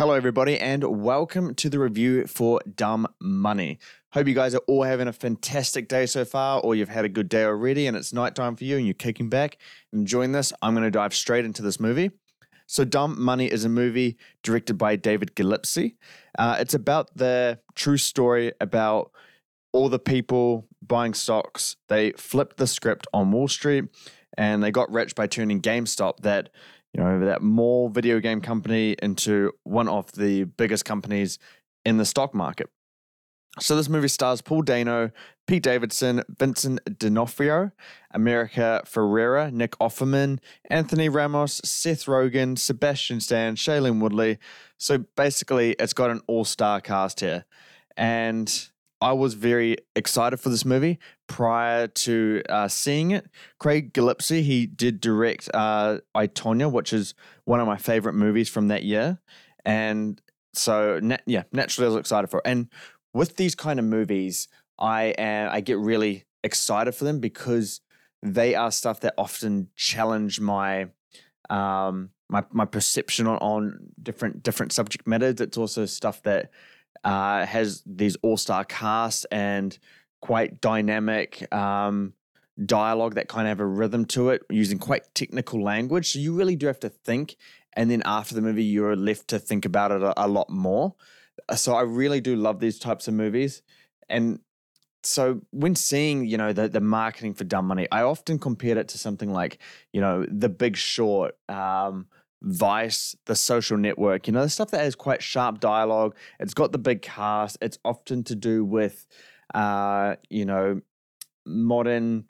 Hello, everybody, and welcome to the review for Dumb Money. Hope you guys are all having a fantastic day so far, or you've had a good day already and it's nighttime for you and you're kicking back, enjoying this. I'm going to dive straight into this movie. So Dumb Money is a movie directed by David Gillespie. It's about the true story about all the people buying stocks. They flipped the script on Wall Street and they got rich by turning GameStop, that mall video game company, into one of the biggest companies in the stock market. So this movie stars Paul Dano, Pete Davidson, Vincent D'Onofrio, America Ferrera, Nick Offerman, Anthony Ramos, Seth Rogen, Sebastian Stan, Shailene Woodley. So basically, it's got an all-star cast here. And I was very excited for this movie prior to seeing it. Craig Gillespie, he did direct I, Tonya, which is one of my favorite movies from that year. And so, naturally I was excited for it. And with these kind of movies, I get really excited for them because they are stuff that often challenge my my perception on different subject matters. It's also stuff that has these all-star casts and quite dynamic dialogue that kind of have a rhythm to it, using quite technical language. So you really do have to think, and then after the movie, you're left to think about it a lot more. So I really do love these types of movies. And so when seeing, the marketing for Dumb Money, I often compared it to something like, The Big Short, Vice, The Social Network, the stuff that has quite sharp dialogue. It's got the big cast. It's often to do with, modern,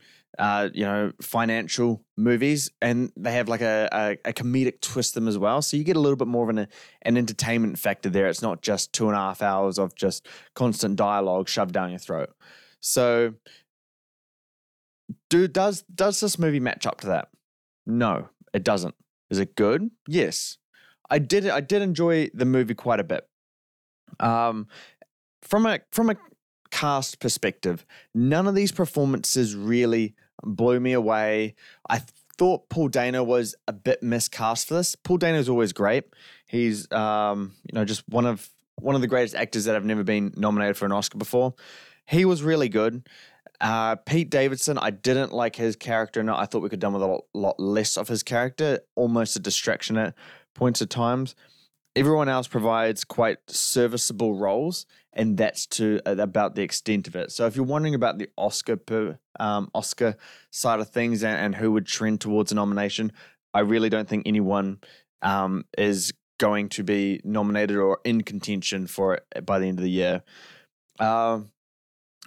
financial movies, and they have like a comedic twist to them as well. So you get a little bit more of an entertainment factor there. It's not just 2.5 hours of just constant dialogue shoved down your throat. So does this movie match up to that? No, it doesn't. Is it good? Yes. I did enjoy the movie quite a bit. From a cast perspective, none of these performances really blew me away. I thought Paul Dano was a bit miscast for this. Paul Dano is always great. He's just one of the greatest actors that have never been nominated for an Oscar before. He was really good. Pete Davidson, I didn't like his character. No, I thought we could have done with a lot less of his character, almost a distraction at points of times. Everyone else provides quite serviceable roles, and that's about the extent of it. So if you're wondering about the Oscar side of things and who would trend towards a nomination, I really don't think anyone is going to be nominated or in contention for it by the end of the year.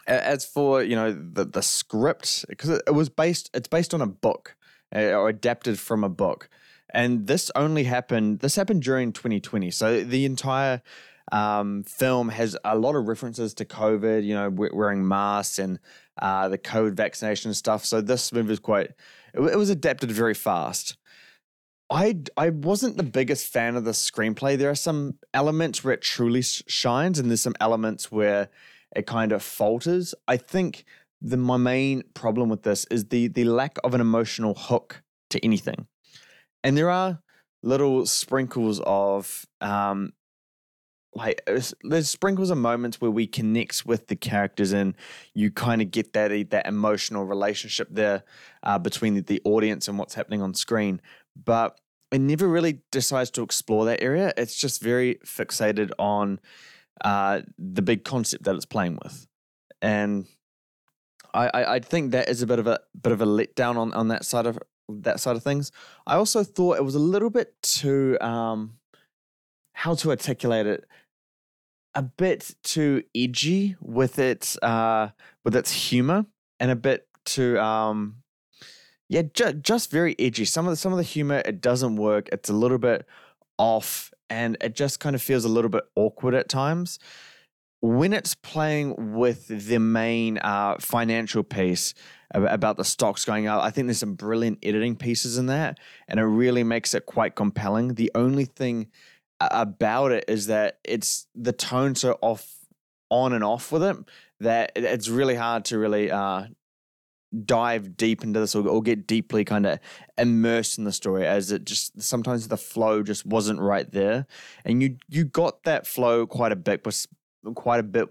As for the script, because it's based on a book or adapted from a book. And this happened during 2020. So the entire film has a lot of references to COVID, wearing masks and the COVID vaccination stuff. So this movie was it was adapted very fast. I wasn't the biggest fan of the screenplay. There are some elements where it truly shines, and there's some elements where it kind of falters. I think my main problem with this is the lack of an emotional hook to anything. And there are little sprinkles of, there's sprinkles of moments where we connect with the characters, and you kind of get that emotional relationship there between the audience and what's happening on screen. But it never really decides to explore that area. It's just very fixated on the big concept that it's playing with. And I think that is a bit of a letdown on that side of things. I also thought it was a little bit too, how to articulate it, a bit too edgy with its humor, and a bit too, just very edgy. Some of the humor, it doesn't work. It's a little bit off, and it just kind of feels a little bit awkward at times. When it's playing with the main financial piece about the stocks going up, I think there's some brilliant editing pieces in that, and it really makes it quite compelling. The only thing about it is that it's the tone so off, on and off with it, that it's really hard to really dive deep into this or get deeply kind of immersed in the story, as it just sometimes the flow just wasn't right there. And you got that flow quite a bit with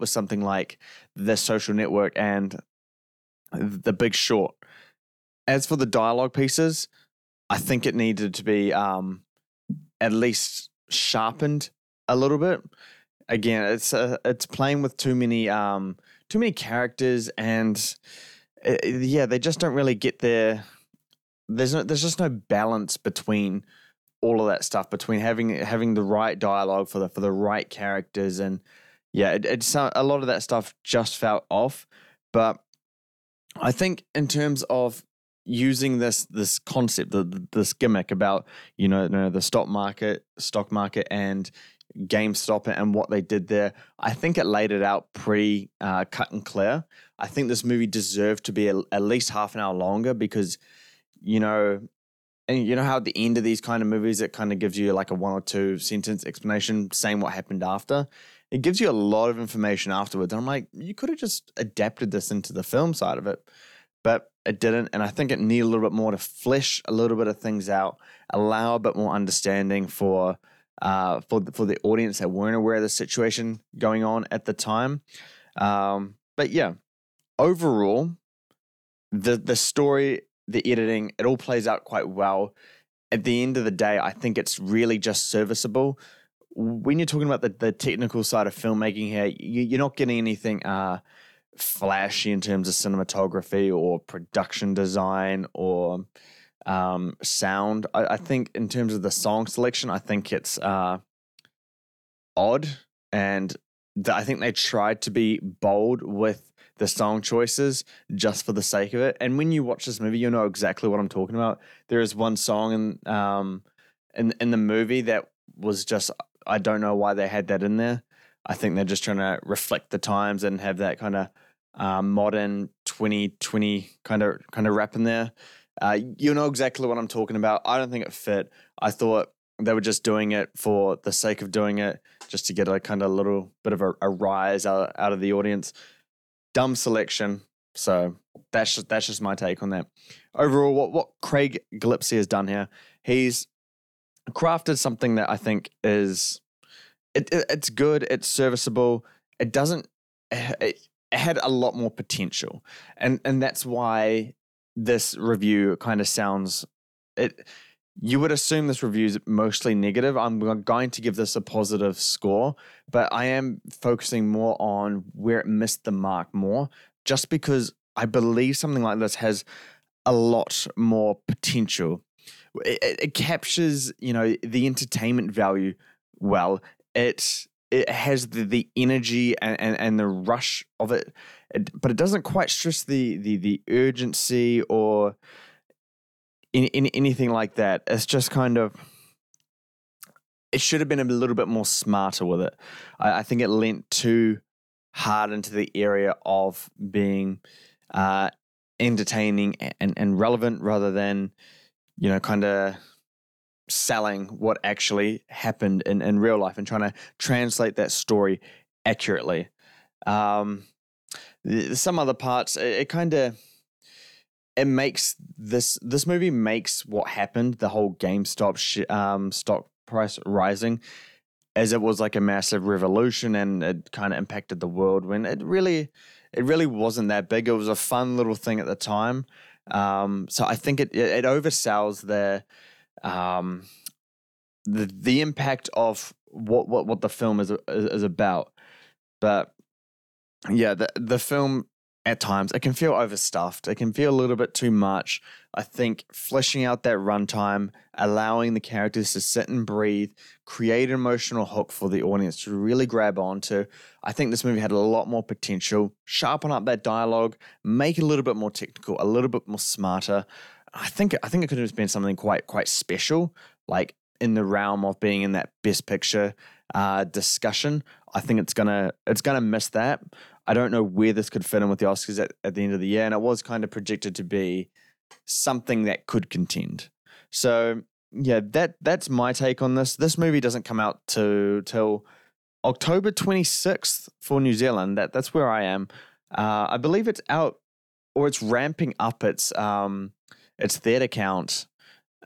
something like The Social Network and The Big Short. As for the dialogue pieces, I think it needed to be at least sharpened a little bit. Again, it's playing with too many characters, and they just don't really get there. There's just no balance between all of that stuff, between having the right dialogue for the right characters, and it's a lot of that stuff just felt off. But I think in terms of using this concept, this gimmick about the stock market and GameStop and what they did there, I think it laid it out pretty cut and clear. I think this movie deserved to be at least half an hour longer, because and you know how at the end of these kind of movies it kind of gives you like a one or two sentence explanation saying what happened after. It gives you a lot of information afterwards, and I'm like, you could have just adapted this into the film side of it, but it didn't. And I think it needed a little bit more to flesh a little bit of things out, allow a bit more understanding for the audience that weren't aware of the situation going on at the time. But yeah, overall, the story, the editing, it all plays out quite well. At the end of the day, I think it's really just serviceable. When you're talking about the technical side of filmmaking here, you're not getting anything flashy in terms of cinematography or production design or sound. I think in terms of the song selection, I think it's odd, and I think they tried to be bold with the song choices just for the sake of it. And when you watch this movie, you'll know exactly what I'm talking about. There is one song in the movie that was just, I don't know why they had that in there. I think they're just trying to reflect the times and have that kind of modern 2020 kind of rap in there. You know exactly what I'm talking about. I don't think it fit. I thought they were just doing it for the sake of doing it, just to get a kind of little bit of a rise out of the audience. Dumb selection. So that's just my take on that. Overall, what Craig Gillespie has done here, he's crafted something that I think is it's good, it's serviceable. It doesn't. It had a lot more potential, and that's why this review kind of sounds it. You would assume this review is mostly negative. I'm going to give this a positive score, but I am focusing more on where it missed the mark more, just because I believe something like this has a lot more potential. It captures, the entertainment value well. It has the energy and the rush of it, but it doesn't quite stress the urgency or in anything like that. It's just kind of, it should have been a little bit more smarter with it. I think it leant too hard into the area of being entertaining and relevant, rather than, kind of selling what actually happened in real life and trying to translate that story accurately. Some other parts, it makes this movie makes what happened, the whole GameStop stock price rising, as it was like a massive revolution and it kind of impacted the world, when it really wasn't that big. It was a fun little thing at the time. So I think it oversells the impact of what the film is about. But yeah, the film at times, it can feel overstuffed. It can feel a little bit too much. I think fleshing out that runtime, allowing the characters to sit and breathe, create an emotional hook for the audience to really grab onto. I think this movie had a lot more potential. Sharpen up that dialogue, make it a little bit more technical, a little bit more smarter. I think it could have been something quite special, like in the realm of being in that Best Picture discussion. I think it's gonna miss that. I don't know where this could fit in with the Oscars at the end of the year, and it was kind of projected to be something that could contend. So yeah, that's my take on this. This movie doesn't come out till October 26th for New Zealand. That's where I am. I believe it's out or it's ramping up its theater count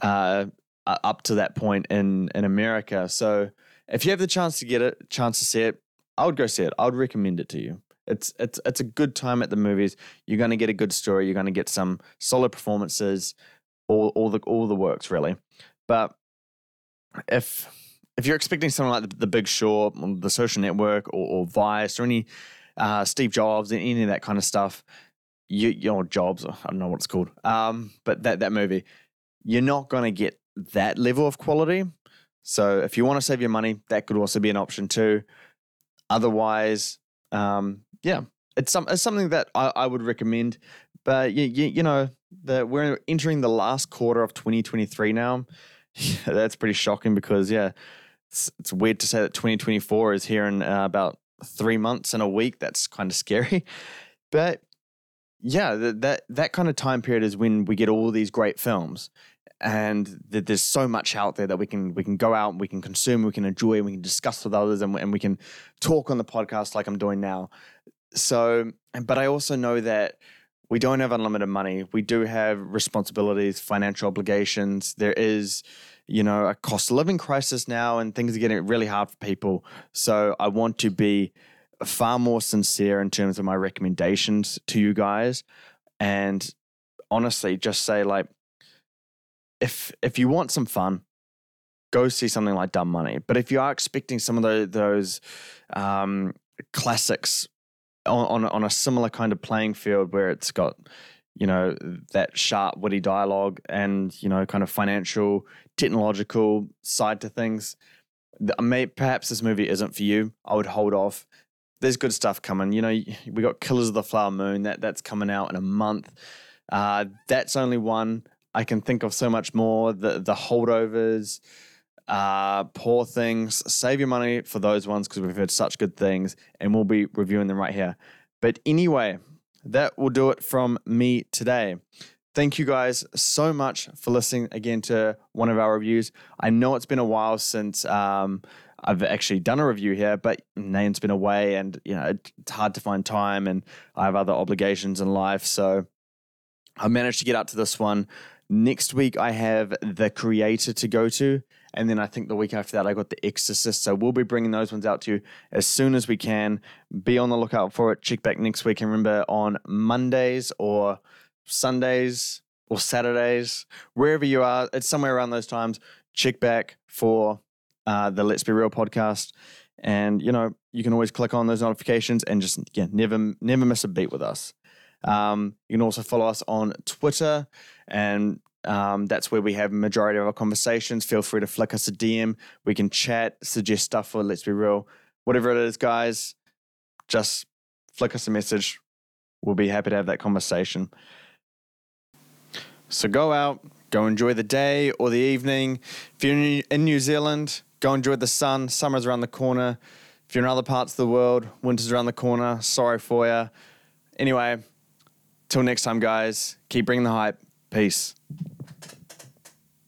up to that point in America. So if you have the chance to get it, chance to see it, I would go see it. I would recommend it to you. It's a good time at the movies. You're going to get a good story. You're going to get some solid performances, all the works really. But if you're expecting something like The Big Short, or The Social Network, or Vice, or any Steve Jobs, and any of that kind of stuff, I don't know what it's called. But that movie, you're not going to get that level of quality. So if you want to save your money, that could also be an option too. Otherwise, it's something that I would recommend. But we're entering the last quarter of 2023 now. Yeah, that's pretty shocking because it's weird to say that 2024 is here in about 3 months and a week. That's kind of scary, but that kind of time period is when we get all these great films, and there's so much out there that we can go out and we can consume, we can enjoy, we can discuss with others, and we can talk on the podcast like I'm doing now. So, but I also know that we don't have unlimited money. We do have responsibilities, financial obligations. There is, a cost of living crisis now, and things are getting really hard for people. So I want to be far more sincere in terms of my recommendations to you guys, and honestly just say, like, if you want some fun, go see something like Dumb Money. But if you are expecting some of those classics on a similar kind of playing field where it's got, that sharp, witty dialogue and, kind of financial, technological side to things, perhaps this movie isn't for you. I would hold off. There's good stuff coming. We got Killers of the Flower Moon. That's coming out in a month. That's only one. I can think of so much more. The Holdovers, Poor Things. Save your money for those ones because we've heard such good things, and we'll be reviewing them right here. But anyway, that will do it from me today. Thank you guys so much for listening again to one of our reviews. I know it's been a while since I've actually done a review here, but Nain's been away, and it's hard to find time, and I have other obligations in life, so I managed to get up to this one. Next week, I have The Creator to go to. And then I think the week after that, I got The Exorcist. So we'll be bringing those ones out to you as soon as we can. Be on the lookout for it. Check back next week. And remember, on Mondays or Sundays or Saturdays, wherever you are, it's somewhere around those times. Check back for the Let's Be Real podcast. And, you can always click on those notifications and just, never miss a beat with us. You can also follow us on Twitter, and that's where we have majority of our conversations. Feel free to flick us a DM. We can chat, suggest stuff for Let's Be Real. Whatever it is, guys, just flick us a message. We'll be happy to have that conversation. So go out, go enjoy the day or the evening. If you're in New Zealand, go enjoy the sun. Summer's around the corner. If you're in other parts of the world, winter's around the corner. Sorry for you. Anyway, till next time, guys, keep bringing the hype. Peace.